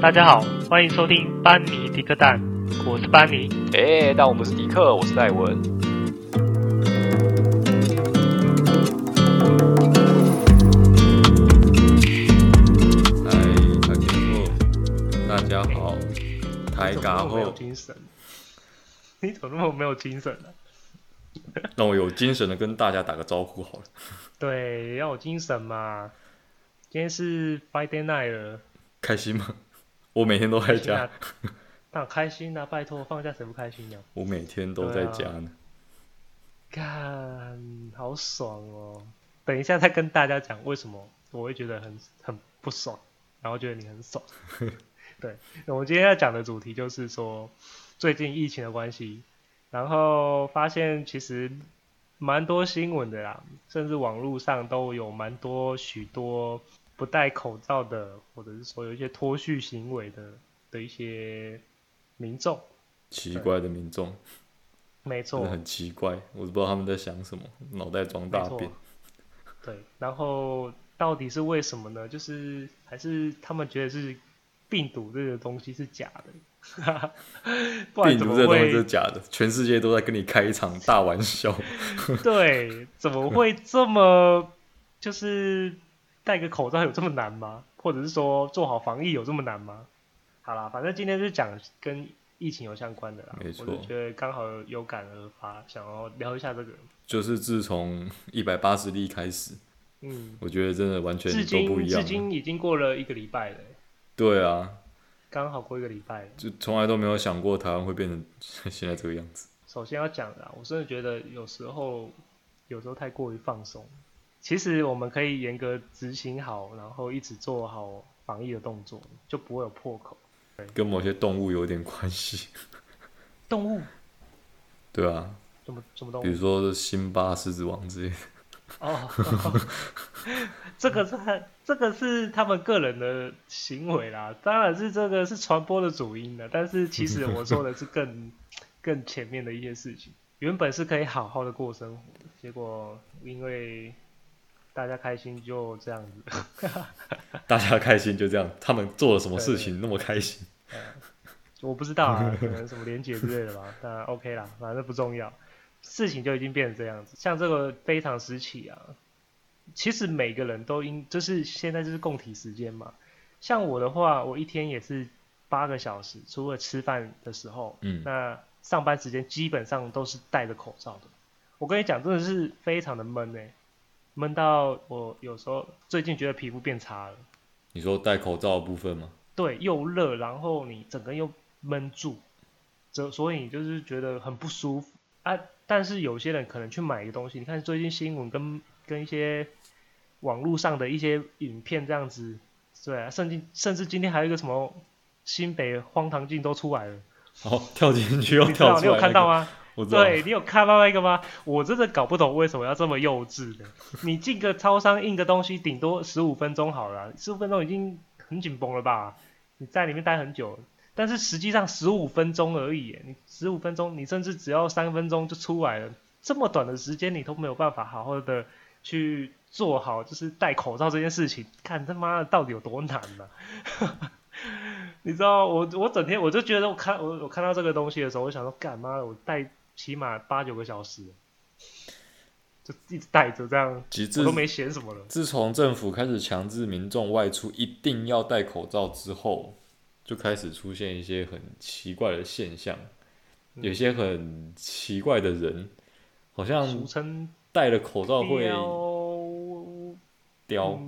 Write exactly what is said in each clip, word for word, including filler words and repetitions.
大家好，欢迎收听班尼迪克蛋，我是班尼。哎，但我不是迪克，我是戴文。哎，大家好，台嘎后。你怎么那么没有精神呢？让我有精神的跟大家打个招呼好了。对，要有精神嘛。今天是 Friday night 了，开心吗？我每天都在家。那、啊、开心啊！拜托，放假谁不开心呀、啊？我每天都在家呢。干、啊，好爽哦！等一下再跟大家讲为什么我会觉得很很不爽，然后觉得你很爽。对，我们今天要讲的主题就是说，最近疫情的关系，然后发现其实蛮多新闻的啦，甚至网络上都有蛮多许多不戴口罩的，或者是说有一些脱序行为的的一些民众，奇怪的民众，没错，很奇怪，我都不知道他们在想什么，脑袋装大便。对，然后到底是为什么呢？就是还是他们觉得是病毒这个东西是假的，不然怎么会病毒这个东西是假的？全世界都在跟你开一场大玩笑。对，怎么会这么就是？戴个口罩有这么难吗？或者是说做好防疫有这么难吗？好啦，反正今天是讲跟疫情有相关的啦，没错，我就觉得刚好有感而发，想要聊一下这个。就是自从一百八十例开始，嗯，我觉得真的完全都不一样了。至今已经过了一个礼拜了、欸。对啊，刚好过一个礼拜了，就从来都没有想过台湾会变成现在这个样子。首先要讲的啦，我真的觉得有时候有时候太过于放松。其实我们可以严格执行好，然后一直做好防疫的动作，就不会有破口。跟某些动物有点关系。动物？对啊。什么什么动物？比如说辛巴、狮子王之类的。哦，哦这个是这个是他们个人的行为啦，当然是这个是传播的主因的，但是其实我说的是更更前面的一些事情。原本是可以好好的过生活，结果因为大家开心就这样子大家开心就这样，他们做了什么事情那么开心、呃、我不知道啊，可能什么连结之类的吧那 OK 啦，反正不重要，事情就已经变成这样子。像这个非常时期啊，其实每个人都应就是现在就是共体时间嘛，像我的话我一天也是八个小时，除了吃饭的时候、嗯、那上班时间基本上都是戴着口罩的。我跟你讲真的是非常的闷欸，闷到我有时候最近觉得皮肤变差了。你说戴口罩的部分吗？对，又热，然后你整个又闷住，所以你就是觉得很不舒服啊。但是有些人可能去买一个东西，你看最近新闻跟跟一些网络上的一些影片这样子，对啊，甚至甚至今天还有一个什么新北荒唐镜都出来了，哦，跳进去又跳出来、那个，你有看到吗？对，你有看到那个吗？我真的搞不懂为什么要这么幼稚的。你进个超商印个东西，顶多十五分钟好了、啊，十五分钟已经很紧绷了吧？你在里面待很久，但是实际上十五分钟而已耶，你十五分钟，你甚至只要三分钟就出来了。这么短的时间，你都没有办法好好的去做好，就是戴口罩这件事情，看他妈的到底有多难啊！你知道，我我整天我就觉得我看我我看到这个东西的时候，我想说，干妈的，我戴。起码八九个小时，就一直戴着这样，我都没嫌什么了。自从政府开始强制民众外出一定要戴口罩之后，就开始出现一些很奇怪的现象，嗯、有些很奇怪的人，好像戴了口罩会雕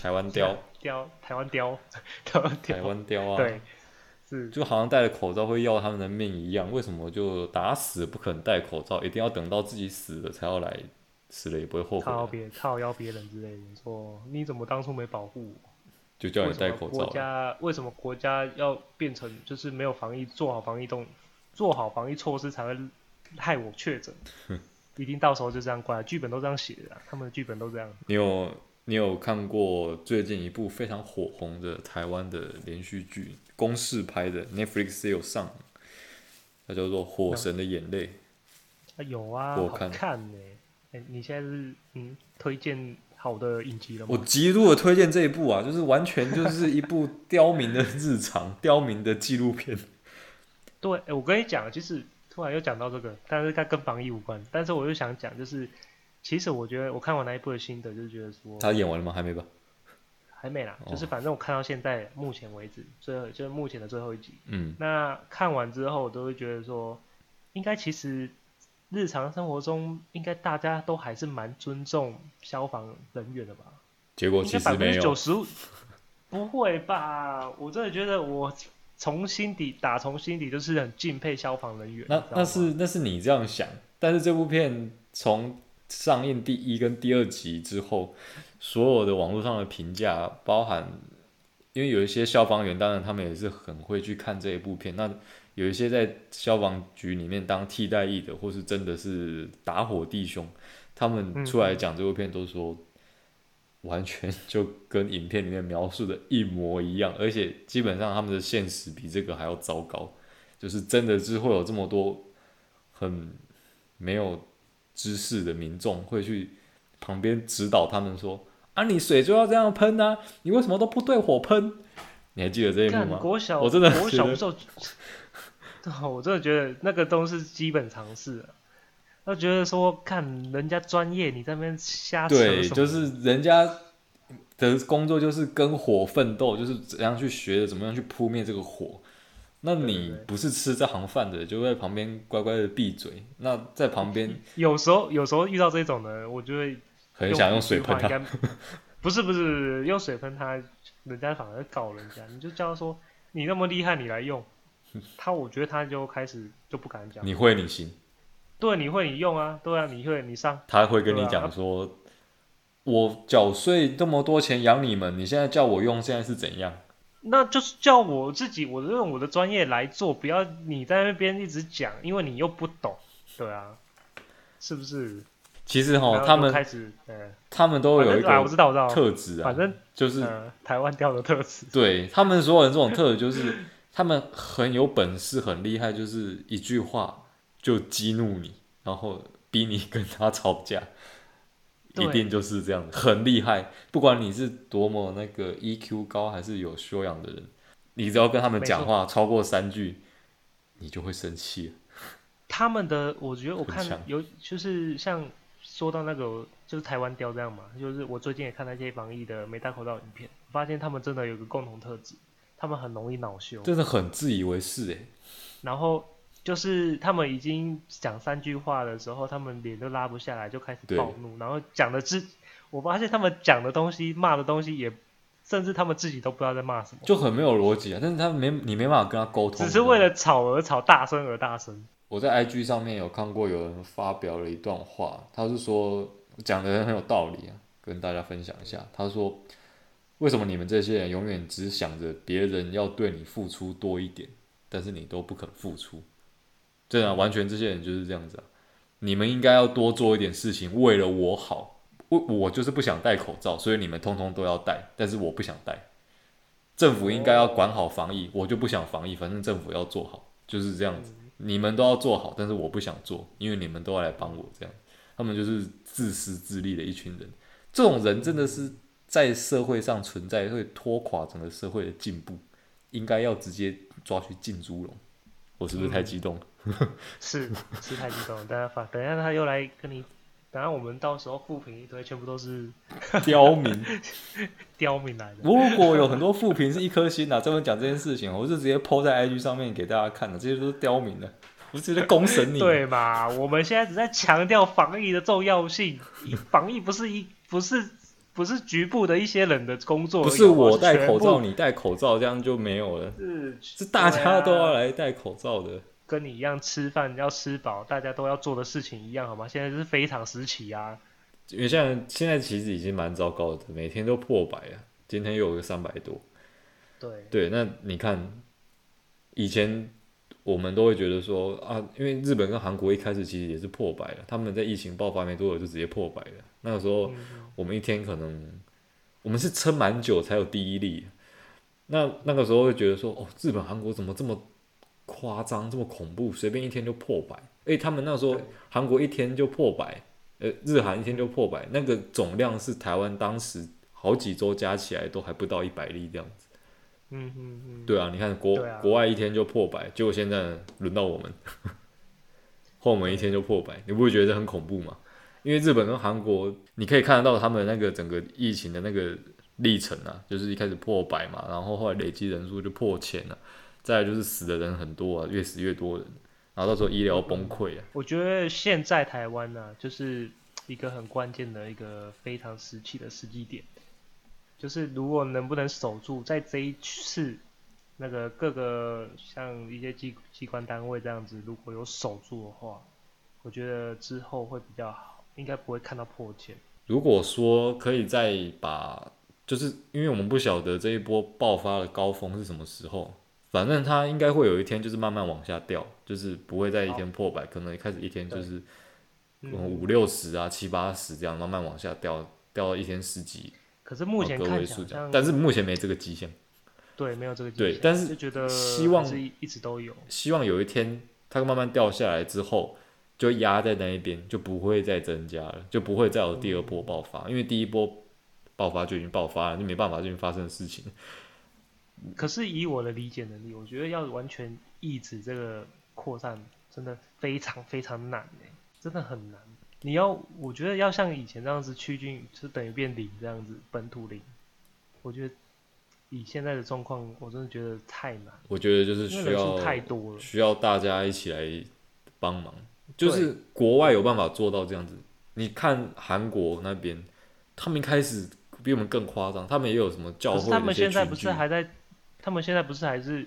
台湾雕雕台湾雕台湾雕啊，对。就好像戴了口罩会要他们的命一样，为什么就打死不肯戴口罩，一定要等到自己死了才要来，死了也不会后悔，靠别靠要别人之类的，说你怎么当初没保护我，就叫你戴口罩。为什么国家为什么国家要变成就是没有防疫，做好防疫动做好防疫措施才会害我确诊一定到时候就这样怪，剧本都这样写的、啊、他们的剧本都这样。你有你有看过最近一部非常火红的台湾的连续剧，公视拍的 Netflix 也有上，它叫做《火神的眼泪》。啊有啊，我看好看耶、欸欸、你现在是、嗯、推荐好的影集了吗？我极度的推荐这一部啊，就是完全就是一部刁民的日常，刁民的纪录片。对，欸、我跟你讲，其实突然又讲到这个，但是它跟防疫无关。但是我又想讲，就是其实我觉得我看完那一部的心得，就是觉得说，他演完了吗？还没吧？还没啦，就是反正我看到现在、哦、目前为止，最后就是目前的最后一集。嗯。那看完之后，我都会觉得说，应该其实。日常生活中，应该大家都还是蛮尊重消防人员的吧？结果其实没有，九十五不会吧？我真的觉得我从心底打从心底就是很敬佩消防人员。那那是那是你这样想，但是这部片从上映第一跟第二集之后，所有的网络上的评价，包含因为有一些消防员，当然他们也是很会去看这一部片，那。有一些在消防局里面当替代役的，或是真的是打火弟兄，他们出来讲这部片都说、嗯、完全就跟影片里面描述的一模一样，而且基本上他们的现实比这个还要糟糕，就是真的是会有这么多很没有知识的民众会去旁边指导他们说啊，你水就要这样喷啊，你为什么都不对火喷？你还记得这一幕吗？国小我真的觉得。我真的觉得那个都是基本常识、啊，他觉得说看人家专业，你在那边瞎扯什么？对，就是人家的工作就是跟火奋斗，就是怎样去学的，怎么样去扑灭这个火。那你不是吃这行饭的，就在旁边乖乖的闭嘴。那在旁边有时候有时候遇到这种的，我就会很想用水喷他。不是不是用水喷他，人家反而搞人家，你就叫他说你那么厉害，你来用。他我觉得他就开始就不敢讲，你会你行，对，你会你用啊，对啊，你会你上，他会跟你讲说、啊、我缴税这么多钱养你们，你现在叫我用现在是怎样？那就是叫我自己，我用我的专业来做，不要你在那边一直讲，因为你又不懂，对啊，是不是？其实齁他们开始、嗯、他们都有一个特质啊，反正就是、呃、台湾调的特质，对，他们所有人这种特质就是他们很有本事，很厉害，就是一句话就激怒你，然后逼你跟他吵架，一定就是这样，很厉害。不管你是多么那个 E Q 高还是有修养的人，你只要跟他们讲话超过三句，你就会生气。他们的，我觉得我看有就是像说到那个就是台湾雕这样嘛，就是我最近也看那些防疫的没戴口罩影片，发现他们真的有个共同特质。他们很容易恼羞，真的很自以为是耶。然后就是他们已经讲三句话的时候，他们脸都拉不下来，就开始暴怒。然后讲的自，我发现他们讲的东西、骂的东西也，甚至他们自己都不知道在骂什么，就很没有逻辑啊。但是他没你没办法跟他沟通，只是为了吵而吵，大声而大声。我在 I G 上面有看过有人发表了一段话，他是说讲的很有道理啊，跟大家分享一下。他说。为什么你们这些人永远只想着别人要对你付出多一点，但是你都不肯付出？对啊，完全这些人就是这样子啊！你们应该要多做一点事情，为了我好。我我就是不想戴口罩，所以你们通通都要戴，但是我不想戴。政府应该要管好防疫，我就不想防疫，反正政府要做好，就是这样子。你们都要做好，但是我不想做，因为你们都要来帮我这样。他们就是自私自利的一群人，这种人真的是。在社会上存在会拖垮整个社会的进步，应该要直接抓去浸猪笼。我是不是太激动？嗯、是是太激动。等下发，等下他又来跟你，等下我们到时候复评一堆，全部都是刁民，刁民来的。如果有很多复评是一颗星啊，专门讲这件事情，我是直接 po 在 I G 上面给大家看的，这些都是刁民的。不是在公审你？对嘛？我们现在只在强调防疫的重要性，防疫不是一不是。不是局部的一些人的工作，不是我戴口罩，你戴口罩，这样就没有了。是，是大家都要来戴口罩的。跟你一样吃饭要吃饱，大家都要做的事情一样，好吗？现在是非常时期啊。因为现在现在其实已经蛮糟糕的，每天都破百了，今天又有个三百多。对对，那你看，以前我们都会觉得说啊，因为日本跟韩国一开始其实也是破百了，他们在疫情爆发没多久就直接破百了。那个时候，我们一天可能，我们是撑蛮久才有第一例。那那个时候会觉得说，哦，日本、韩国怎么这么夸张、这么恐怖，随便一天就破百？哎，他们那时候韩国一天就破百，呃，日韩一天就破百，那个总量是台湾当时好几周加起来都还不到一百例这样子。嗯嗯嗯，对啊，你看国、啊、国外一天就破百，结果现在轮到我们，换我们一天就破百，你不会觉得很恐怖吗？因为日本跟韩国，你可以看得到他们那个整个疫情的那个历程啊，就是一开始破百嘛，然后后来累积人数就破千了、啊，再来就是死的人很多啊，越死越多人，然后到时候医疗崩溃啊。我觉得现在台湾呢、啊，就是一个很关键的一个非常时期的时机点。就是如果能不能守住在这一次那个各个像一些 机, 机关单位这样子，如果有守住的话，我觉得之后会比较好，应该不会看到破千。如果说可以再把，就是因为我们不晓得这一波爆发的高峰是什么时候，反正它应该会有一天就是慢慢往下掉，就是不会在一天破百，可能一开始一天就是五六十啊七八十这样慢慢往下掉，掉到一天十几。可是目前看起来，但是目前没这个迹象。对，没有这个迹象。对，但是觉得希望是一直都有。希望有一天它慢慢掉下来之后，就压在那一边，就不会再增加了，就不会再有第二波爆发，嗯、因为第一波爆发就已经爆发了，就没办法就已经发生的事情。可是以我的理解能力，我觉得要完全抑制这个扩散，真的非常非常难、欸、真的很难。你要，我觉得要像以前这样子趋近，就等于变零这样子，本土零。我觉得以现在的状况，我真的觉得太难。我觉得就是需要太多了，需要大家一起来帮忙。就是国外有办法做到这样子。你看韩国那边，他们一开始比我们更夸张，他们也有什么教会的一些群聚。他们现在不是还在？他们现在不是还是？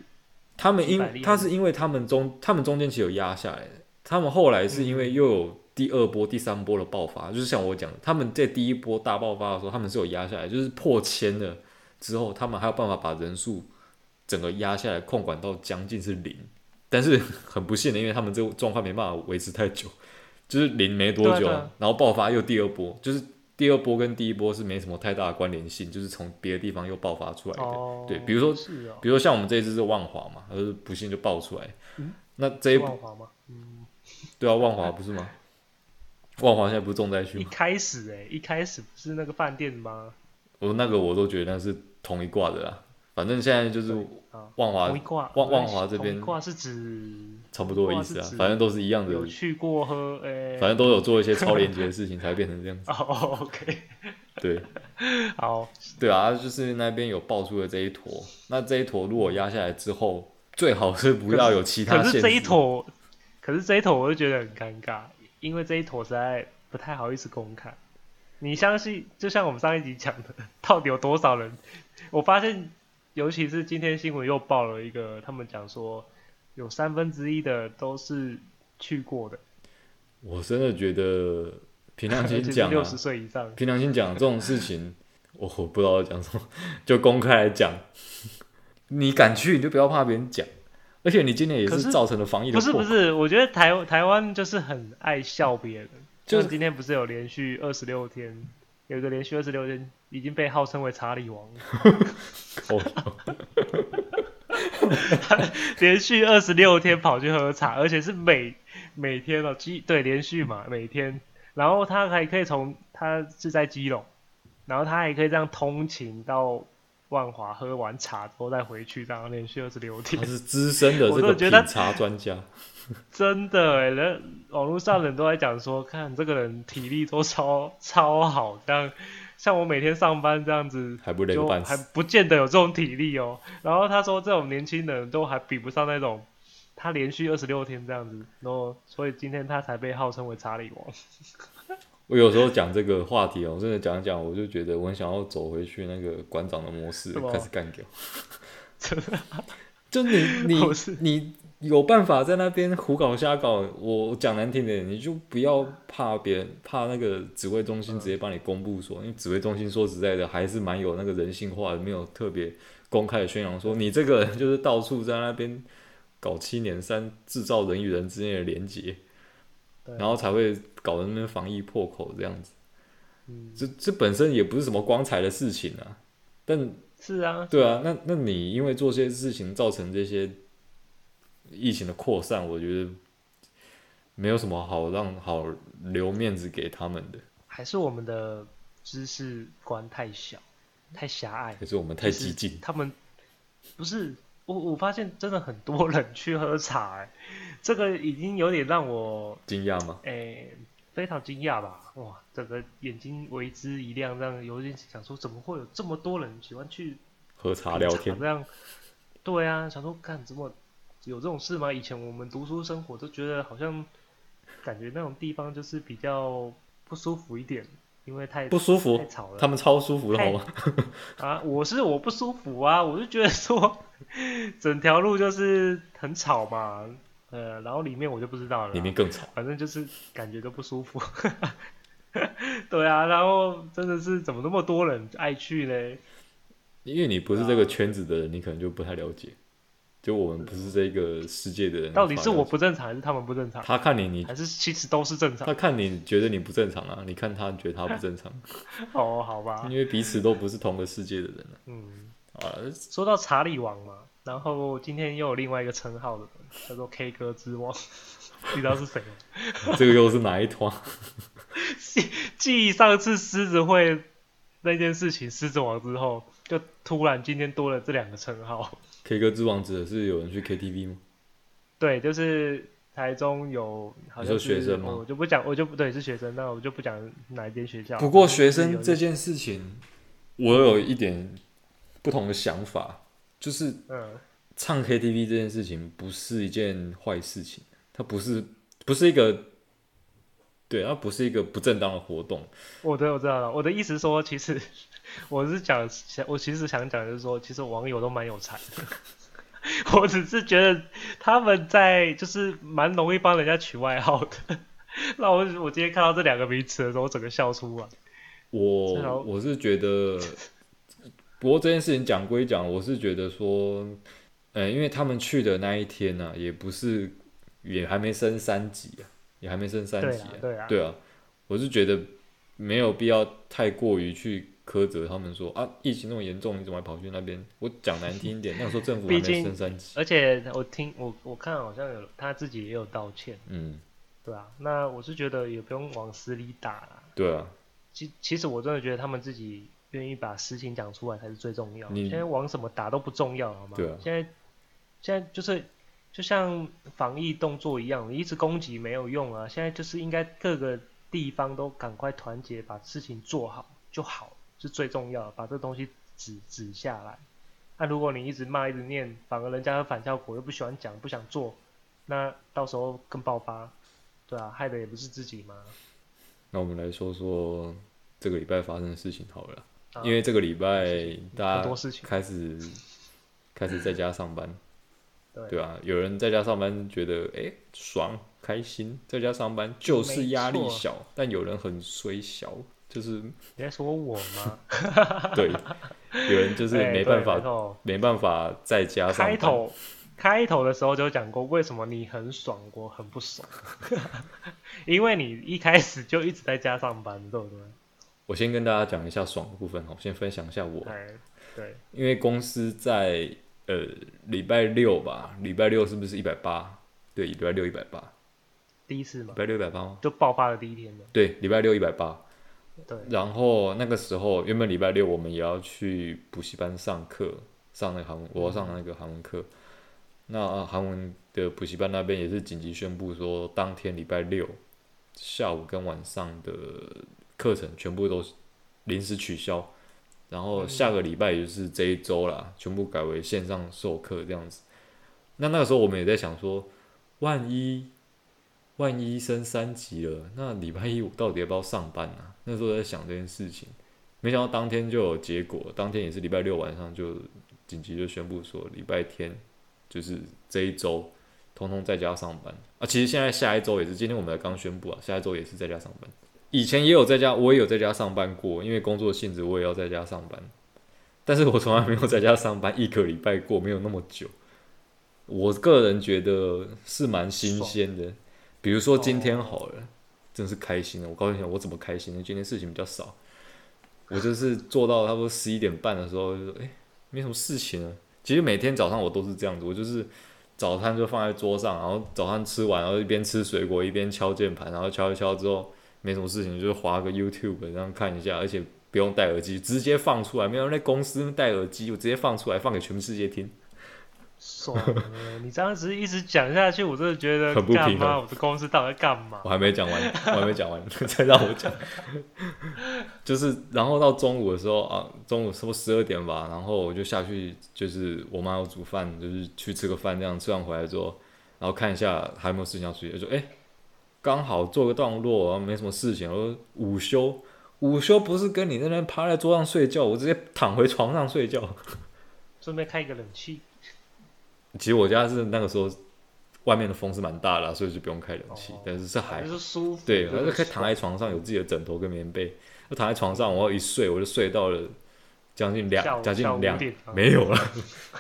他们因他是因为他们中他们中间其实有压下来的，他们后来是因为又有。嗯第二波、第三波的爆发，就是像我讲的，他们在第一波大爆发的时候，他们是有压下来，就是破千了之后，他们还有办法把人数整个压下来，控管到将近是零。但是很不幸的，因为他们这个状况没办法维持太久，就是零没多久，對對對然后爆发又第二波，就是第二波跟第一波是没什么太大的关联性，就是从别的地方又爆发出来的。哦、对，比如说、哦，比如说像我们这一次是万华嘛，而不幸就爆出来。嗯、那这一波万华吗？嗯，对啊，万华不是吗？万华现在不是重灾区吗？一开始哎、欸，一开始不是那个饭店吗？我那个我都觉得那是同一挂的啦，反正现在就是万华，万万华这边，同一挂是指差不多的意思啊，反正都是一样的。有去过喝哎、欸，反正都有做一些超连结的事情，才变成这样子。哦、oh, ，OK， 对，好，对啊，就是那边有爆出的这一坨，那这一坨如果压下来之后，最好是不要有其他限制。可是这一坨，可是这一坨我就觉得很尴尬。因为这一坨实在不太好意思公开，你相信？就像我们上一集讲的，到底有多少人？我发现，尤其是今天新闻又爆了一个，他们讲说有三分之一的都是去过的。我真的觉得，凭良心讲、啊，六十岁以上，凭良心讲这种事情，我我不知道讲什么，就公开来讲。你敢去，你就不要怕别人讲。而且你今天也是造成了防疫的破口。不是不是，我觉得台台湾就是很爱笑别人。就是今天不是有连续二十六天，有一个连续二十六天已经被号称为查理王了。连续二十六天跑去喝茶，而且是每每天哦，对，连续嘛，每天。然后他还可以从他是在基隆，然后他还可以这样通勤到。万华喝完茶之后再回去，这样连续二十六天。他是资深的这个品茶专家，真的哎、欸！网络上人都在讲说，看这个人体力都超超好，这样像我每天上班这样子，还不累个半死，还不见得有这种体力哦、喔。然后他说，这种年轻人都还比不上那种他连续二十六天这样子，然后所以今天他才被号称为查理王。我有时候讲这个话题哦、喔，真的讲一讲，我就觉得我很想要走回去那个馆长的模式，开始干掉。就你你你有办法在那边胡搞瞎搞，我讲难听点，你就不要怕别人，怕那个指挥中心直接帮你公布说，因为指挥中心说实在的还是蛮有那个人性化的，没有特别公开的宣扬说你这个人就是到处在那边搞七捻三，制造人与人之间的连结。然后才会搞得那边防疫破口这样子、嗯这，这本身也不是什么光彩的事情啊。但是啊，对啊，那那你因为做些事情造成这些疫情的扩散，我觉得没有什么好让好留面子给他们的。还是我们的知识观太小太狭隘，还是我们太激进，他们不是我我发现真的很多人去喝茶、欸、这个已经有点让我惊讶吗、欸、非常惊讶吧，哇，整个眼睛为之一亮，让有点想说怎么会有这么多人喜欢去喝茶聊天这样。对啊，想说干怎么有这种事吗？以前我们读书生活都觉得好像感觉那种地方就是比较不舒服一点，因为太不舒服，太吵了。他们超舒服的好吗？啊，我是我不舒服啊，我就觉得说整条路就是很吵嘛，呃，然后里面我就不知道了，里面更吵，反正就是感觉都不舒服。对啊，然后真的是怎么那么多人爱去嘞？因为你不是这个圈子的人，啊、你可能就不太了解。就我们不是这个世界的人，到底是我不正常还是他们不正常？他看你，你还是其实都是正常。他看你觉得你不正常啊，你看他觉得他不正常。哦，好吧。因为彼此都不是同个世界的人啊。嗯。啊，说到查理王嘛，然后今天又有另外一个称号的人，叫做 K 歌之王，你知道是谁吗？这个又是哪一团？继上次狮子会那件事情，狮子王之后，就突然今天多了这两个称号。K 歌之王指的是有人去 K T V 吗？对，就是台中有，好像是学生吗？我就不讲，我就不对是学生，那我就不讲哪一间学校。不过学生这件事情，我有一点不同的想法，就是唱 K T V 这件事情不是一件坏事情，它不是不是一个，对，它不是一个不正当的活动。我对我知道了，我的意思说其实。我是讲，我其实想讲就是说，其实网友都蛮有才的。我只是觉得他们在就是蛮容易帮人家取外号的。那我我今天看到这两个名词的时候，我整个笑出来。我我是觉得，不过这件事情讲归讲，我是觉得说，呃、欸，因为他们去的那一天呢、啊，也不是也还没升三级啊，也还没升三级、啊，对啊，对啊，对啊，我是觉得没有必要太过于去。苛责他们说啊，疫情那么严重，你怎么还跑去那边？我讲难听一点，那时候政府还没升三级。而且我听我我看好像有他自己也有道歉，嗯，对啊。那我是觉得也不用往死里打啦。对啊。其其实我真的觉得他们自己愿意把实情讲出来才是最重要。现在往什么打都不重要，好吗？对啊。现在现在就是就像防疫动作一样，你一直攻击没有用啊。现在就是应该各个地方都赶快团结，把事情做好就好。是最重要的，把这东西指指下来。那、啊、如果你一直骂一直念，反而人家有反效果，又不喜欢讲不想做，那到时候更爆发，对啊，害的也不是自己嘛。那我们来说说这个礼拜发生的事情好了，啊、因为这个礼拜大家开始开始在家上班，对，对啊，有人在家上班觉得哎、欸、爽开心，在家上班就是压力小，但有人很衰小。就是你在说我吗？对，有人就是没办法，欸、没办法在家上班。开头开头的时候就讲过，为什么你很爽，我很不爽？因为你一开始就一直在家上班，对不对？我先跟大家讲一下爽的部分，我先分享一下我。欸、对，因为公司在呃礼拜六吧，礼拜六是不是一百八？对，礼拜六一百八，第一次嘛，礼拜六一百八吗？就爆发的第一天嘛。对，礼拜六一百八。对，然后那个时候原本礼拜六我们也要去补习班上课，上那个韩文，我要上那个韩文课。那韩文的补习班那边也是紧急宣布说，当天礼拜六下午跟晚上的课程全部都临时取消，然后下个礼拜也就是这一周啦，全部改为线上授课这样子。那那个时候我们也在想说，万一万一升三级了，那礼拜一我到底要不要上班啊？那时候在想这件事情，没想到当天就有结果。当天也是礼拜六晚上就紧急就宣布说，礼拜天就是这一周，通通在家上班啊。其实现在下一周也是，今天我们刚宣布啊，下一周也是在家上班。以前也有在家，我也有在家上班过，因为工作性质我也要在家上班，但是我从来没有在家上班一个礼拜过，没有那么久。我个人觉得是蛮新鲜的，比如说今天好了。真是开心的，我告诉你我怎么开心呢？今天事情比较少，我就是做到差不多十一点半的时候就说，哎、欸，没什么事情了。其实每天早上我都是这样子，我就是早餐就放在桌上，然后早餐吃完，然后一边吃水果一边敲键盘，然后敲一敲之后没什么事情，就是滑个 YouTube 这样看一下，而且不用戴耳机，直接放出来，没有在公司戴耳机，我直接放出来，放给全世界听。爽了！你这样子一直讲下去，我真的觉得很不平衡。我的公司到底在干嘛？我还没讲完，我还没讲完，再让我讲。就是，然后到中午的时候啊，中午差不多十二点吧，然后我就下去，就是我妈有煮饭，就是去吃个饭，这样吃完回来之后，然后看一下还有没有事情要处理。就哎，刚、欸、好做个段落，然后没什么事情。我说午休，午休不是跟你那边趴在桌上睡觉，我直接躺回床上睡觉，顺便开一个冷气。其实我家是那个时候，外面的风是蛮大的、啊，所以就不用开冷气、哦，但是是还是舒服。对，我就可以躺在床上，有自己的枕头跟棉被。我躺在床上，我一睡我就睡到了将近两，将近两点、啊、没有了，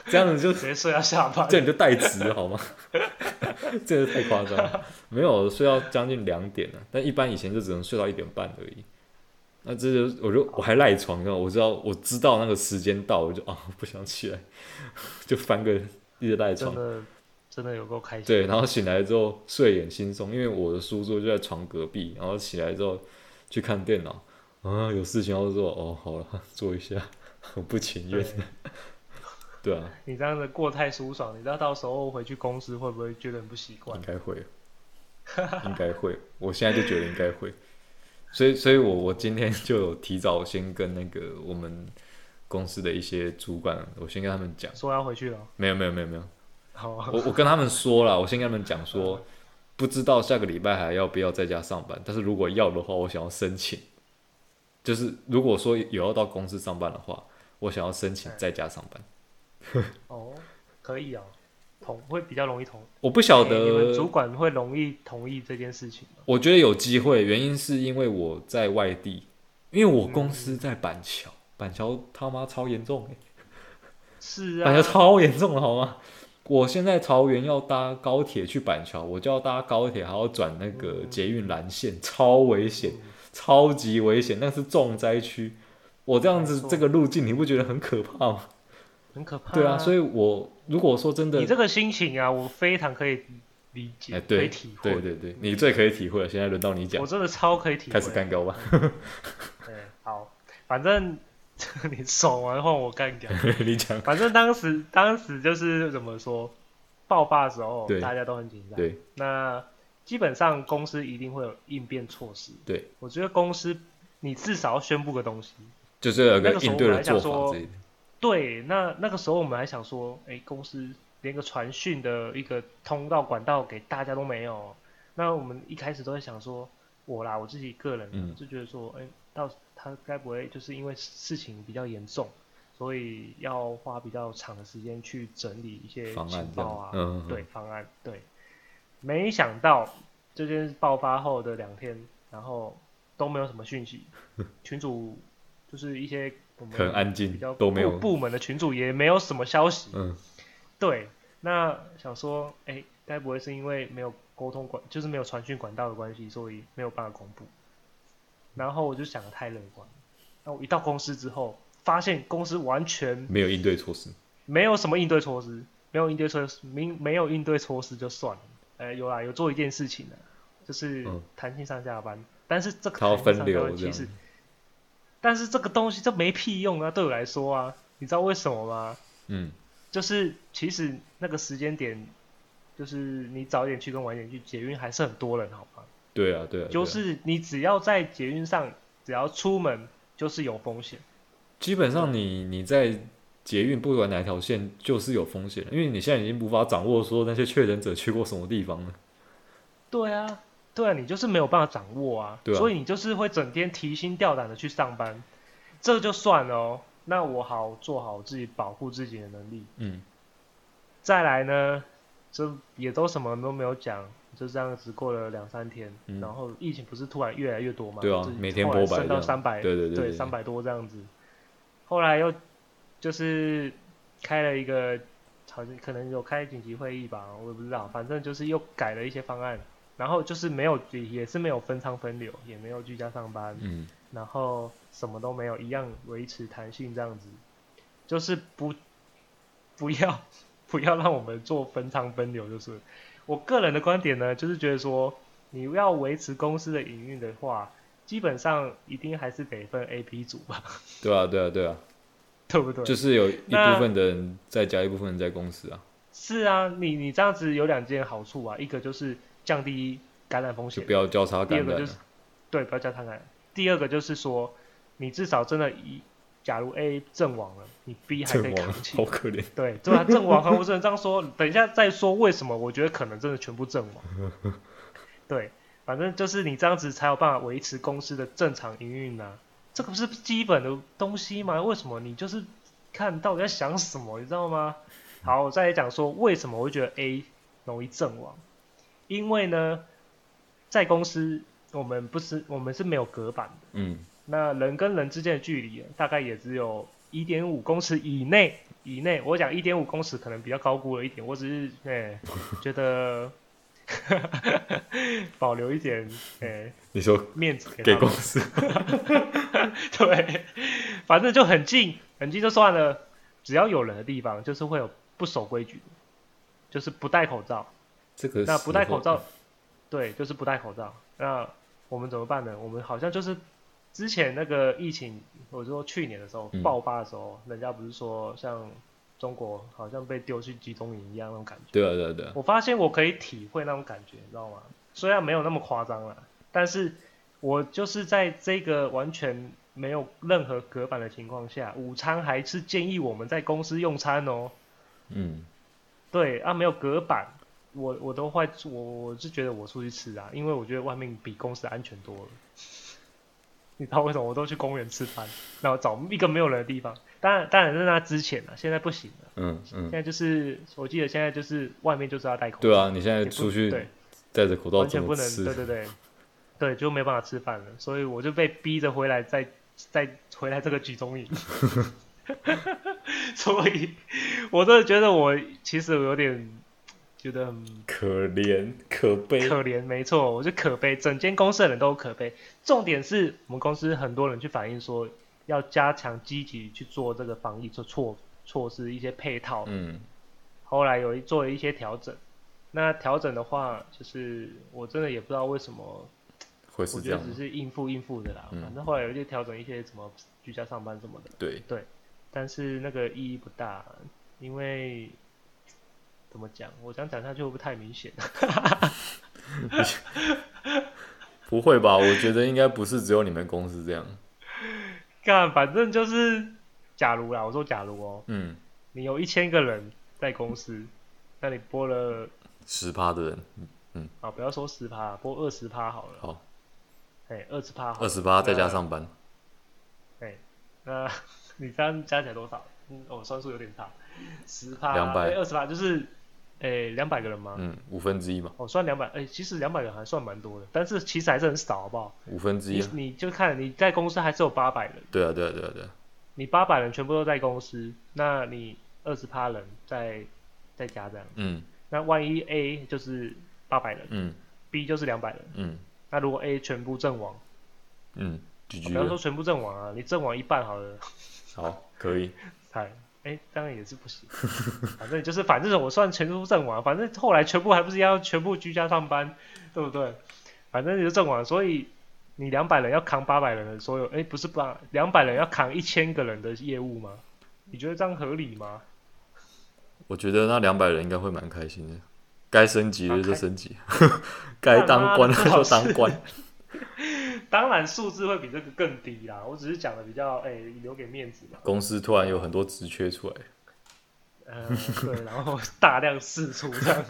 这样子就直接睡到下班，这样你就代职好吗？这太夸张了，没有睡到将近两点了、啊，但一般以前就只能睡到一点半而已。那这就我就我还赖床，我知道我知道那个时间到，我就啊不想起来，就翻个。一直赖床，真的真的有够开心。对，然后醒来之后睡眼惺忪，因为我的书桌就在床隔壁。然后起来之后去看电脑，啊，有事情要做，哦，好了，做一下，很不情愿。对啊，你这样子过太舒爽，你知道到时候回去公司会不会觉得很不习惯？应该会，应该会。我现在就觉得应该会，所以，所以我我今天就有提早先跟那个我们。公司的一些主管，我先跟他们讲，说要回去了。没有没有没有没有，好啊、我我跟他们说了，我先跟他们讲说，不知道下个礼拜还要不要在家上班，但是如果要的话，我想要申请。就是如果说有要到公司上班的话，我想要申请在家上班。哦，可以啊、哦，同会比较容易同。我不晓得、欸、你们主管会容易同意这件事情吗？我觉得有机会，原因是因为我在外地，因为我公司在板桥。嗯板桥他妈超严重、欸、是啊，板桥超严重了好吗？我现在桃园要搭高铁去板桥，我就要搭高铁，还要转那个捷运蓝线、嗯，超危险、嗯，超级危险，那是重灾区。我这样子这个路径，你不觉得很可怕吗？很可怕、啊。对啊，所以我如果说真的，你这个心情啊，我非常可以理解，欸、对可以体会。对对对，你最可以体会了。现在轮到你讲，我真的超可以体会。开始干高吧。对，好，反正。你爽完换我干掉你讲。反正当时当时就是怎么说，爆发的时候大家都很紧张。对。那基本上公司一定会有应变措施。对。我觉得公司你至少要宣布个东西，就是有个应对的做法。对，那那个时候我们还想说，哎、欸，公司连个传讯的一个通道管道给大家都没有。那我们一开始都在想说，我啦，我自己个人、嗯、就觉得说，哎、欸，到。他该不会就是因为事情比较严重，所以要花比较长的时间去整理一些情报啊？嗯、对，方案对。没想到这件事爆发后的两天，然后都没有什么讯息，群组就是一些我们很安静，比较都没有部门的群组也没有什么消息。嗯，对。那想说，哎、欸，该不会是因为没有沟通管，就是没有传讯管道的关系，所以没有办法公布？然后我就想得太乐观，那我一到公司之后，发现公司完全没有应对措施，没有什么应对措施，没有应对措施，没没有应对措施就算了。呃，有啦，有做一件事情啦，就是弹性上下班，嗯、但是这个弹性上下班其实，但是这个东西这没屁用啊，对我来说啊，你知道为什么吗？嗯，就是其实那个时间点，就是你早点去跟晚点去，捷运还是很多人，好吗？对啊，对啊，对啊，就是你只要在捷运上，只要出门，就是有风险。基本上你，你在捷运不管哪条线，就是有风险，因为你现在已经无法掌握说那些确诊者去过什么地方了。对啊，对啊，你就是没有办法掌握啊，对啊，所以你就是会整天提心吊胆的去上班，这就算了哦。那我好做好自己保护自己的能力。嗯。再来呢，这也都什么都没有讲。就这样子过了两三天、嗯，然后疫情不是突然越来越多嘛？对啊，每天破百，升到三百，对对 对, 對, 對，三百多这样子。后来又就是开了一个，好像可能有开紧急会议吧，我也不知道，反正就是又改了一些方案，然后就是没有，也是没有分仓分流，也没有居家上班，嗯，然后什么都没有，一样维持弹性这样子，就是不不要。不要让我们做分仓分流，就是我个人的观点呢，就是觉得说你要维持公司的营运的话，基本上一定还是得分 A P 组吧。对啊对啊对啊，对不对？就是有一部分的人在家，一部分人在公司啊。是啊，你你这样子有两件好处啊，一个就是降低感染风险，不要交叉感染。第二个就是对，不要交叉感染。第二个就是说，你至少真的一。假如 A 阵亡了，你 B 还可以扛起，好可怜。对，对啊，阵亡，我只能这样说。等一下再说为什么，我觉得可能真的全部阵亡。对，反正就是你这样子才有办法维持公司的正常营运啊。这个不是基本的东西吗？为什么你就是看到底在想什么，你知道吗？好，我再来讲说为什么我会觉得 A 容易阵亡，因为呢，在公司我们不是我们是没有隔板的。嗯。那人跟人之间的距离大概也只有 一点五 公尺以内，以内我讲 一点五 公尺可能比较高估了一点，我只是、欸、觉得保留一点、欸、你说面子 给, 给公司对，反正就很近很近就算了，只要有人的地方就是会有不守规矩，就是不戴口罩，这个那不戴口罩，对，就是不戴口罩。那我们怎么办呢？我们好像就是之前那个疫情，我说去年的时候爆发的时候、嗯、人家不是说像中国好像被丢去集中营一样那种感觉。对啊对啊对啊，我发现我可以体会那种感觉，你知道吗？虽然没有那么夸张啦，但是我就是在这个完全没有任何隔板的情况下，午餐还是建议我们在公司用餐哦。嗯，对啊，没有隔板，我我都会我我是觉得我出去吃啊，因为我觉得外面比公司安全多了。你知道为什么我都去公园吃饭，然后找一个没有人的地方？当然，当然是那之前啊，现在不行了。嗯嗯。现在就是，我记得现在就是外面就是要戴口罩。对啊，你现在出去戴着口罩怎么吃？完全不能，对对对，对，就没办法吃饭了。所以我就被逼着回来再，再再回来这个集中营。所以，我真的觉得我其实有点觉得很可怜可悲，可怜没错，我就可悲，整间公司的人都可悲。重点是我们公司很多人去反映说要加强积极去做这个防疫措措施一些配套，嗯，后来有做了一些调整。那调整的话，就是我真的也不知道为什么会是这样，我觉得只是应付应付的啦。嗯、反正后来有一些调整，一些什么居家上班什么的，对对，但是那个意义不大，因为。怎么讲？我这样讲下去会不会太明显？不会吧？我觉得应该不是只有你们公司这样。干，反正就是，假如啦，我说假如哦，嗯，你有一千个人在公司，那你播了十趴的人，嗯，啊，不要说十趴，播二十趴好了。好，哎，二十趴，二十趴在家上班。哎，那你这样加起来多少？嗯，我、哦、算数有点差。十趴，两百，二十趴，就是，诶，两百个人吗？嗯，五分之一嘛。哦，算两百，诶，其实两百个人还算蛮多的，但是其实还是很少，好不好？五分之一、啊你，你就看你在公司还是有八百人。对啊，对啊，对啊，对啊。你八百人全部都在公司，那你二十趴人在在家这样。嗯。那万一 A 就是八百人，嗯 ，B 就是两百人，嗯，那如果 A 全部阵亡，嗯，不要说全部阵亡啊，你阵亡一半好了。好，可以。嗨。哎，当然也是不行，反正就是反正我算全部阵亡，反正后来全部还不是要全部居家上班，对不对？反正就阵亡，所以你两百人要扛八百人的所有，哎，不是吧？两百人要扛一千个人的业务吗？你觉得这样合理吗？我觉得那两百人应该会蛮开心的，该升级的就升级，该当官的就当官。当然，数字会比这个更低啦。我只是讲的比较，哎、欸，留给面子嘛。公司突然有很多职缺出来，呃，对，然后大量释出这样，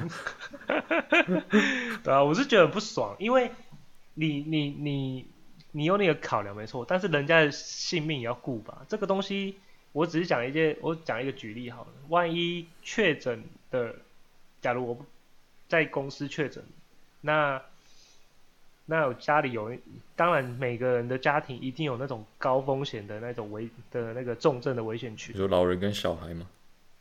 对啊，我是觉得很不爽，因为你你你你有那个考量没错，但是人家的性命也要顾吧。这个东西，我只是讲一些，我讲一个举例好了。万一确诊的，假如我在公司确诊，那。那我家里有，当然每个人的家庭一定有那种高风险的那种危的那个重症的危险区。你说老人跟小孩吗？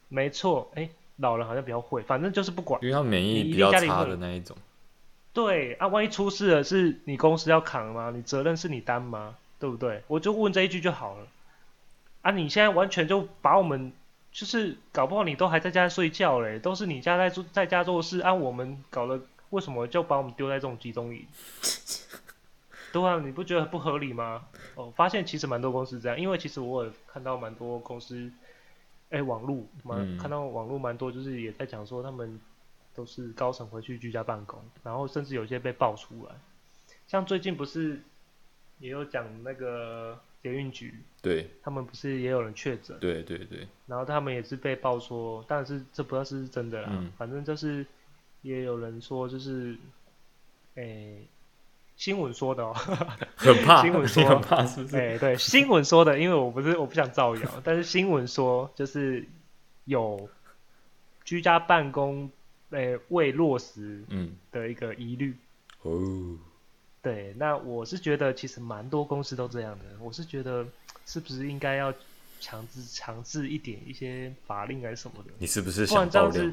没错，哎、欸，老人好像比较会，反正就是不管，因为他免疫比较差的那一种。对啊，万一出事了，是你公司要扛吗？你责任是你担吗？对不对？我就问这一句就好了。啊，你现在完全就把我们就是搞不好你都还在家睡觉嘞，都是你家在在家做事，按、啊、我们搞了，为什么就把我们丢在这种集中营？对啊，你不觉得不合理吗？哦，发现其实蛮多公司这样，因为其实我也看到蛮多公司，哎、欸，网路蛮看到网路蛮多，就是也在讲说他们都是高层回去居家办公，然后甚至有些被爆出来，像最近不是也有讲那个。捷运局，对，他们不是也有人确诊，对对对，然后他们也是被爆说，但是这不知道是真的啦，嗯、反正就是也有人说就是，诶、欸，新闻说的哦，很怕，新闻说很怕是不是？哎、欸，对，新闻说的，因为我不是我不想造谣，但是新闻说就是有居家办公诶、欸、未落实的一个疑虑、嗯、哦。对，那我是觉得其实蛮多公司都这样的。我是觉得是不是应该要强制强制一点一些法令还是什么的？你是不是想爆料？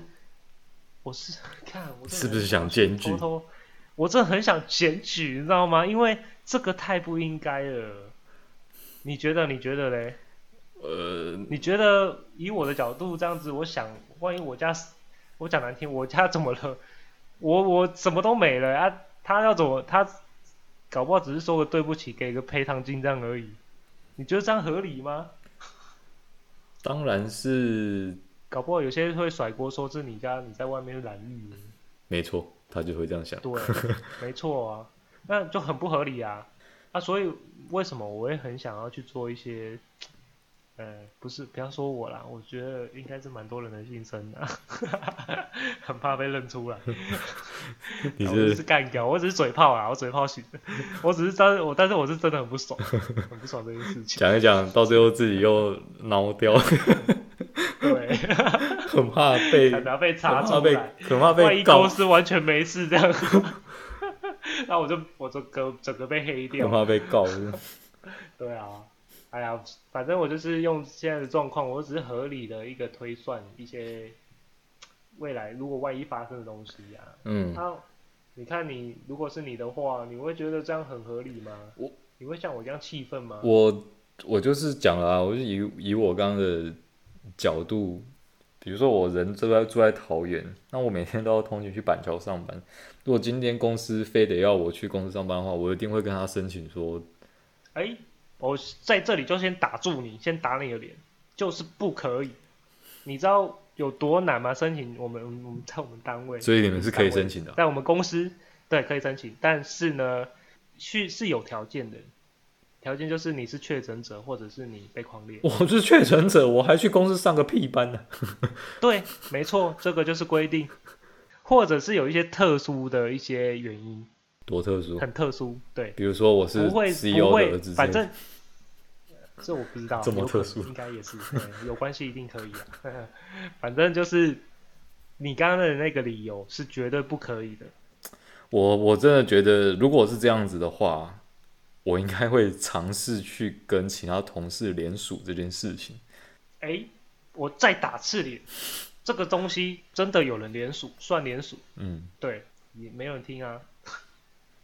我是看我是不是想检举？我真的很想检举，你知道吗？因为这个太不应该了。你觉得？你觉得嘞？呃，你觉得以我的角度这样子，我想，万一我家我讲难听，我家怎么了？我我什么都没了啊！他要怎么他？搞不好只是说个对不起，给个赔偿金这样而已，你觉得这样合理吗？当然是。搞不好有些会甩锅，说是你家你在外面染疫。没错，他就会这样想。对，没错啊，那就很不合理啊。啊，所以为什么我会很想要去做一些，呃，不是，不要说我啦，我觉得应该是蛮多人的心声啊，很怕被认出来。你是我只是干掉，我只是嘴炮啦，我嘴炮型，我只是但是我但是我是真的很不爽，很不爽这件事情。讲一讲，到最后自己又挠掉，对，很怕被，很怕被查出来，很怕被，万一公司完全没事这样，那我就我整个整个被黑掉，很怕被告是不是。对啊，哎呀，反正我就是用现在的状况，我只是合理的一个推算一些。未来如果万一发生的东西啊，嗯，那、啊、你看你如果是你的话，你会觉得这样很合理吗？我你会像我这样气愤吗？我我就是讲啦、啊，我就以以我刚刚的角度，比如说我人住在住在桃园，那我每天都要通勤去板桥上班。如果今天公司非得要我去公司上班的话，我一定会跟他申请说，哎、欸，我在这里就先打住你，先打你的脸，就是不可以，你知道。有多难吗？申请我们我们在我们单位，所以你们是可以申请的、啊。在我们公司，对，可以申请，但是呢，是是有条件的，条件就是你是确诊者，或者是你被匡列。我是确诊者，我还去公司上个屁班呢、啊。对，没错，这个就是规定，或者是有一些特殊的一些原因。多特殊？很特殊，对。比如说我是 C E O 的儿子，反正。这我不知道，这么特殊，应该也是有关系，一定可以啊。反正就是你刚刚的那个理由是绝对不可以的。我我真的觉得，如果是这样子的话，我应该会尝试去跟其他同事联署这件事情。哎，我再打次脸，这个东西真的有人联署，算联署。嗯，对，也没有人听啊。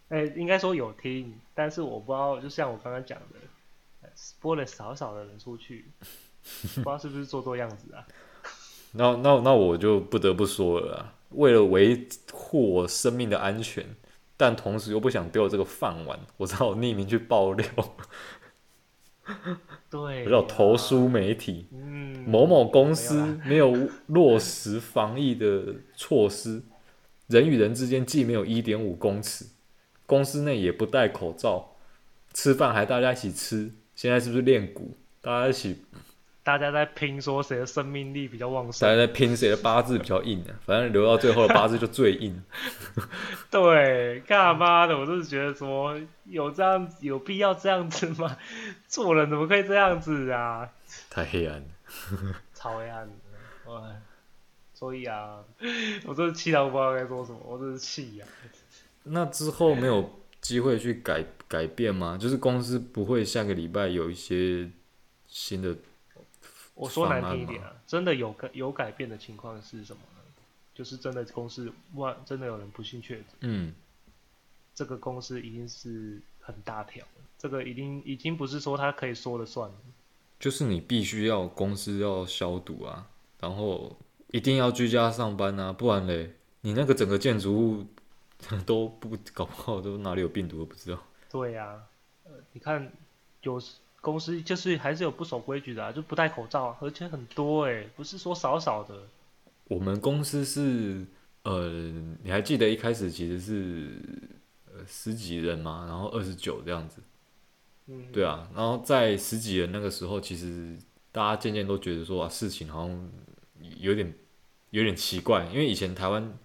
哎，应该说有听，但是我不知道，就像我刚刚讲的。拨了少少的人出去，不知道是不是做做样子啊？那那那我就不得不说了啦，为了维护我生命的安全，但同时又不想丢这个饭碗，我只好匿名去爆料。对、啊，我只好投书媒体、嗯，某某公司没有落实防疫的措施，人与人之间既没有 一点五 公尺，公司内也不戴口罩，吃饭还大家一起吃。现在是不是练鼓？大家一起，大家在拼说谁的生命力比较旺盛，大家在拼谁的八字比较硬啊！反正留到最后的八字就最硬。对，干嘛的？我就是觉得说，有这样有必要这样子吗？做人怎么可以这样子啊？太黑暗了，超黑暗的。所以啊，我真的气到不知道该说什么，我真是气啊。那之后没有机会去改。改变吗？就是公司不会下个礼拜有一些新的方案吗？我说难听一点啊，真的有有改变的情况是什么呢？就是真的公司哇，真的有人不幸确诊，嗯，这个公司一定是很大条，这个已经已经不是说他可以说了算了，就是你必须要公司要消毒啊，然后一定要居家上班啊，不然嘞，你那个整个建筑物都不搞不好都哪里有病毒都不知道。对呀、啊，你看有公司就是还是有不守规矩的、啊，就不戴口罩、啊，而且很多哎、欸，不是说少少的。我们公司是呃，你还记得一开始其实是呃十几人嘛，然后二十九这样子。嗯，对啊，然后在十几人那个时候，其实大家渐渐都觉得说啊，事情好像有点有点奇怪，因为以前台湾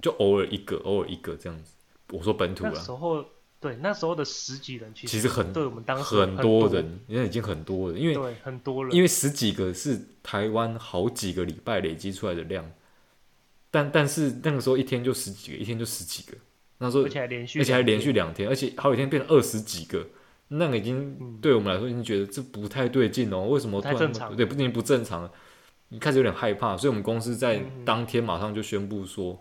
就偶尔一个，偶尔一个这样子。我说本土啦，那时候对那时候的十几人其实，其实很对我们当时很多人，人家已经很多了，因为对很多人，因为十几个是台湾好几个礼拜累积出来的量，但但是那个时候一天就十几个，一天就十几个，那时候而且还连续，而且还连续两天，而且好几天变成二十几个。那个已经对我们来说已经觉得这不太对劲哦，为什么突然不太正常？对，不仅不正常了，你开始有点害怕，所以我们公司在当天马上就宣布说，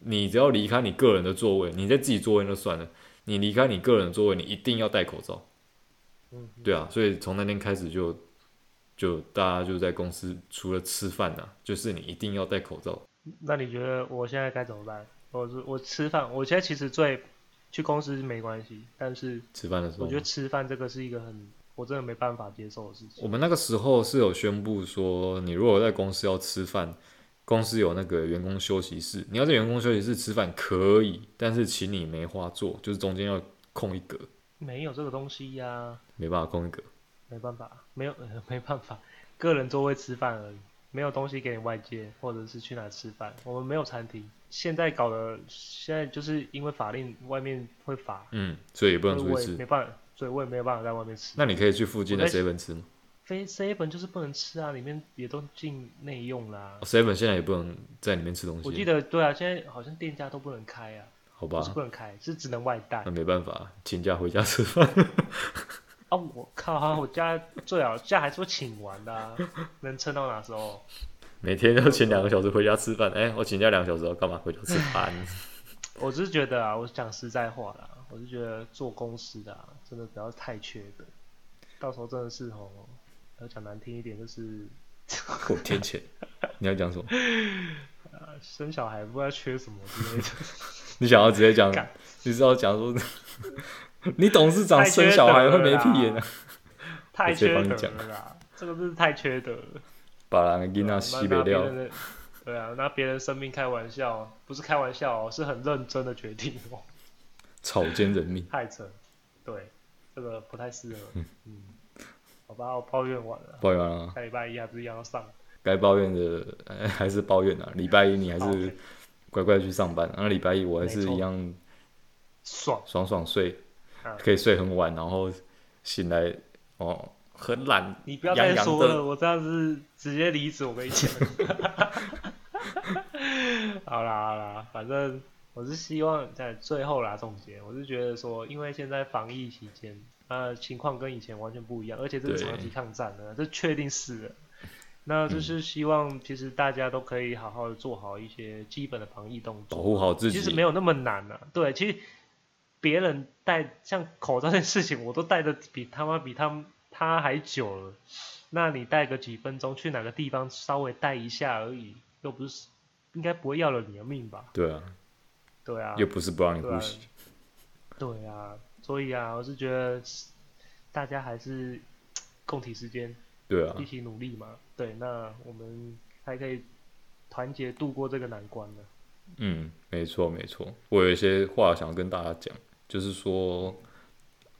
你只要离开你个人的座位，你在自己座位就算了，你离开你个人的座位，你一定要戴口罩。对啊，所以从那天开始就就大家就在公司除了吃饭啊，就是你一定要戴口罩。那你觉得我现在该怎么办？我我吃饭，我现在其实最。去公司没关系，但是吃饭的时候，我觉得吃饭这个是一个很我真的没办法接受的事情。我们那个时候是有宣布说，你如果在公司要吃饭，公司有那个员工休息室，你要在员工休息室吃饭可以，但是请你梅花座，就是中间要空一格。没有这个东西呀、啊，没办法空一格，没办法，没有、呃、没办法，个人座位吃饭而已，没有东西给你外接，或者是去哪吃饭，我们没有餐厅。现在搞的，现在就是因为法令外面会罚，嗯，所以也不能出去吃，没办法，所以我也没有办法在外面吃。那你可以去附近的 seven 吃吗？非 seven 就是不能吃啊，里面也都进内用啦。seven、哦、现在也不能在里面吃东西。我记得对啊，现在好像店家都不能开啊。好吧，不是不能开，是只能外带。那没办法，请假回家吃饭。啊，我靠、啊！我家最好假还是会请完的、啊，能撑到哪时候？每天都请两个小时回家吃饭，哎、欸，我请假两个小时要干嘛？回家吃饭。我只是觉得啊，我讲实在话啦，我是觉得做公司的、啊、真的不要太缺德，到时候真的是吼，要讲难听一点就是我天谴。你要讲什么？啊，生小孩不知道缺什么之类的。你想要直接讲？你是要讲说你董事长生小孩会没屁眼啊？太缺德了啦！这个真是太缺德了。把人的囡仔洗不掉，对啊，拿别人生命开玩笑，不是开玩笑哦，是很认真的决定哦。草菅人命，太扯，对，这个不太适合。嗯，嗯好吧，我抱怨完了，抱怨完了，下礼拜一还不是一样要上？该抱怨的、哎、还是抱怨啊，礼拜一你还是乖乖去上班，那礼拜一我还是一样爽爽爽睡、啊，可以睡很晚，然后醒来哦。很懒，你不要再说了，洋洋我这样子直接离职，我跟你讲。好啦好啦，反正我是希望在最后啦总结，我是觉得说，因为现在防疫期间，呃，情况跟以前完全不一样，而且这是长期抗战的，这确定是了。那就是希望，其实大家都可以好好的做好一些基本的防疫动作，保护好自己，其实没有那么难啊。对，其实别人戴像口罩这件事情，我都戴的比他妈比他们。他还久了，那你戴个几分钟，去哪个地方稍微戴一下而已，又不是应该不会要了你的命吧？对啊，对啊，又不是不让你呼吸。对啊，对啊所以啊，我是觉得大家还是共体时间，对啊，一起努力嘛。对，那我们还可以团结度过这个难关的。嗯，没错没错，我有一些话想跟大家讲，就是说。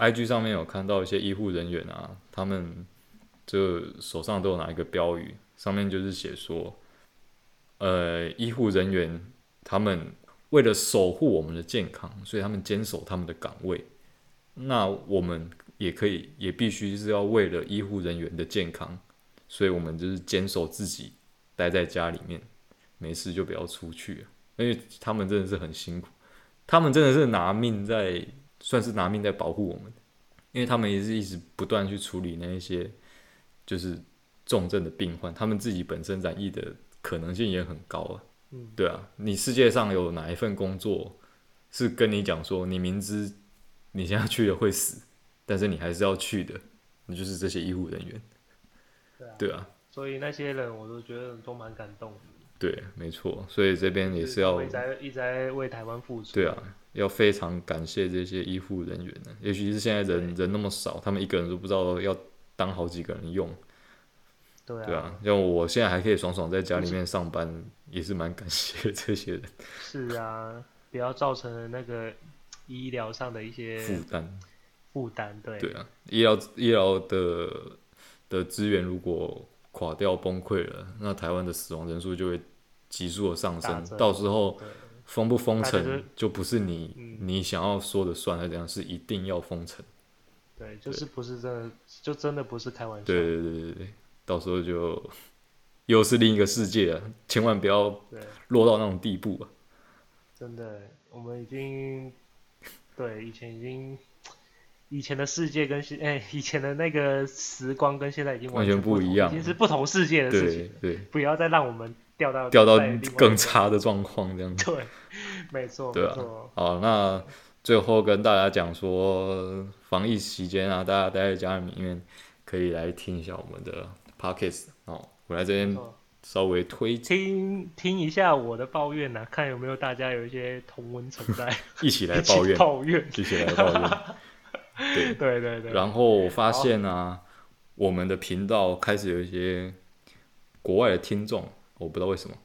I G 上面有看到一些医护人员啊，他们就手上都有拿一个标语，上面就是写说，呃，医护人员他们为了守护我们的健康，所以他们坚守他们的岗位。那我们也可以，也必须是要为了医护人员的健康，所以我们就是坚守自己，待在家里面，没事就不要出去，因为他们真的是很辛苦，他们真的是拿命在。算是拿命在保护我们，因为他们也是一直不断去处理那一些就是重症的病患，他们自己本身染疫的可能性也很高啊。嗯，对啊，你世界上有哪一份工作是跟你讲说，你明知你现在去了会死，但是你还是要去的？那就是这些医护人员。对啊，对啊，所以那些人我都觉得都蛮感动的。对，没错，所以这边也是要一直在一直在为台湾付出。对啊，要非常感谢这些医护人员呢。也许是现在人人那么少，他们一个人都不知道要当好几个人用。对啊，对啊，像我现在还可以爽爽在家里面上班，也是蛮感谢这些人。是啊，不要造成了那个医疗上的一些负担。负担，对。对啊，医疗医疗的的资源如果垮掉崩溃了，那台湾的死亡人数就会急速的上升，到时候封不封城就不是你、嗯、你想要说的算了，这样是一定要封城。对，就是不是真的，就真的不是开玩笑。对对对对对，到时候就又是另一个世界了，千万不要落到那种地步啊！真的，我们已经对以前已经。以前的世界跟现、欸、以前的那个时光跟现在已经完全不一样，已经是不同世界的事情。对对，不要再让我们掉到掉到更差的状况这样子。对，没错，对啊。好，那最后跟大家讲说，防疫期间啊，大家待在家里面可以来听一下我们的 podcast 哦。我来这边稍微推听听一下我的抱怨啊，看有没有大家有一些同温存在，一起来抱怨，抱怨，一起来抱怨。对, 对对对，然后我发现啊，我们的频道开始有一些国外的听众，我不知道为什么、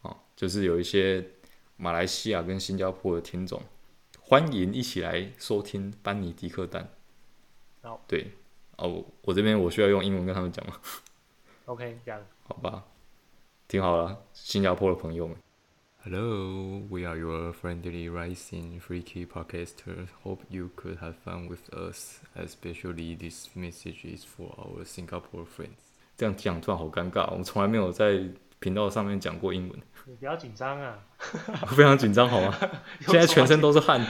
哦、就是有一些马来西亚跟新加坡的听众，欢迎一起来收听班尼迪克蛋。好，对、哦、我这边我需要用英文跟他们讲吗 ？OK， 讲。好吧，听好了，新加坡的朋友们。Hello, we are your friendly rising freaky podcaster. Hope you could have fun with us. Especially this message is for our Singapore friends. 这样讲突然好尴尬，我们从来没有在频道上面讲过英文。你不要紧张啊！非常紧张好吗？现在全身都是汗，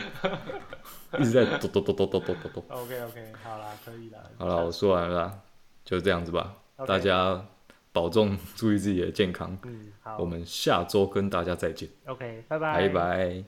一直在抖抖抖抖抖抖抖。OK OK， 好啦，可以啦。好啦，我说完了啦，就这样子吧， okay. 大家。保重，注意自己的健康。嗯，好，我们下周跟大家再见。OK， 拜拜，拜拜。